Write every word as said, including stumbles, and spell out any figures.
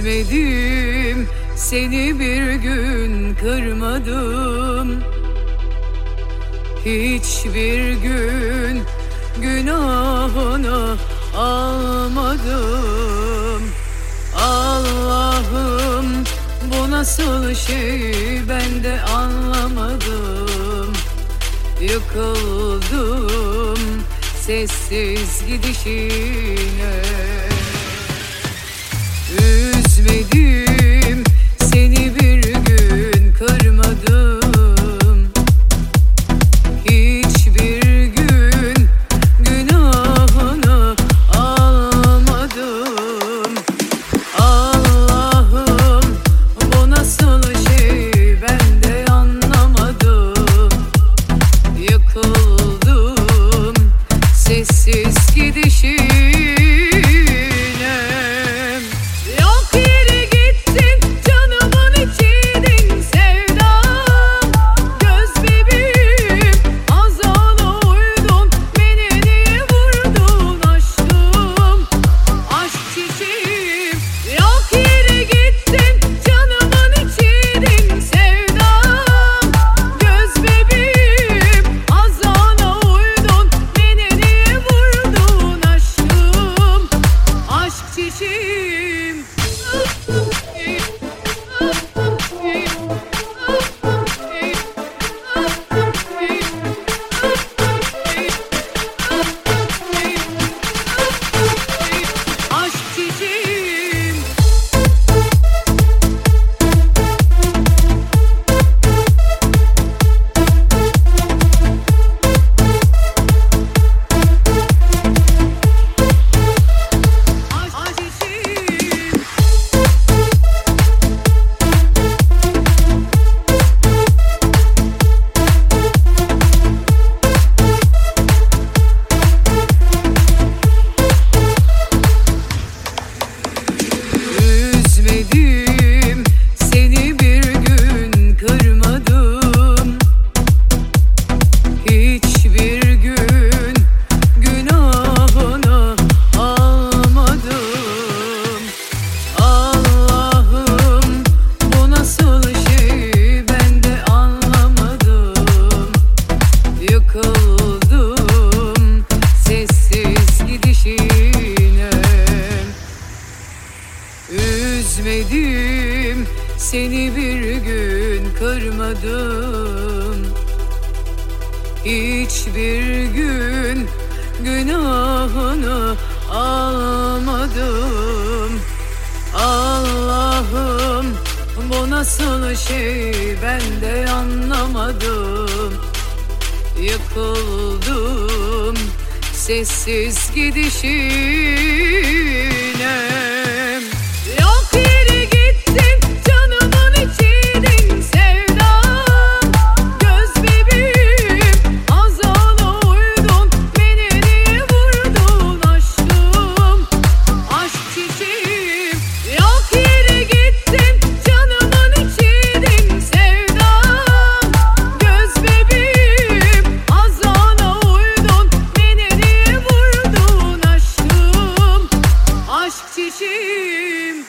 Üzmedim, seni bir gün kırmadım. Hiçbir gün günahını almadım. Allah'ım, bu nasıl şey, ben de anlamadım. Yıkıldım sessiz gidişine. Üzmedim, seni bir gün kırmadım. Hiçbir gün günahını almadım. Allah'ım, bu nasıl şey, ben de anlamadım. Yıkıldım sessiz gidişim. Üzmedim, seni bir gün kırmadım. Hiçbir gün günahını almadım. Allah'ım, bu nasıl şey, ben de anlamadım. Yıkıldım sessiz gidişine. Çiçeğim.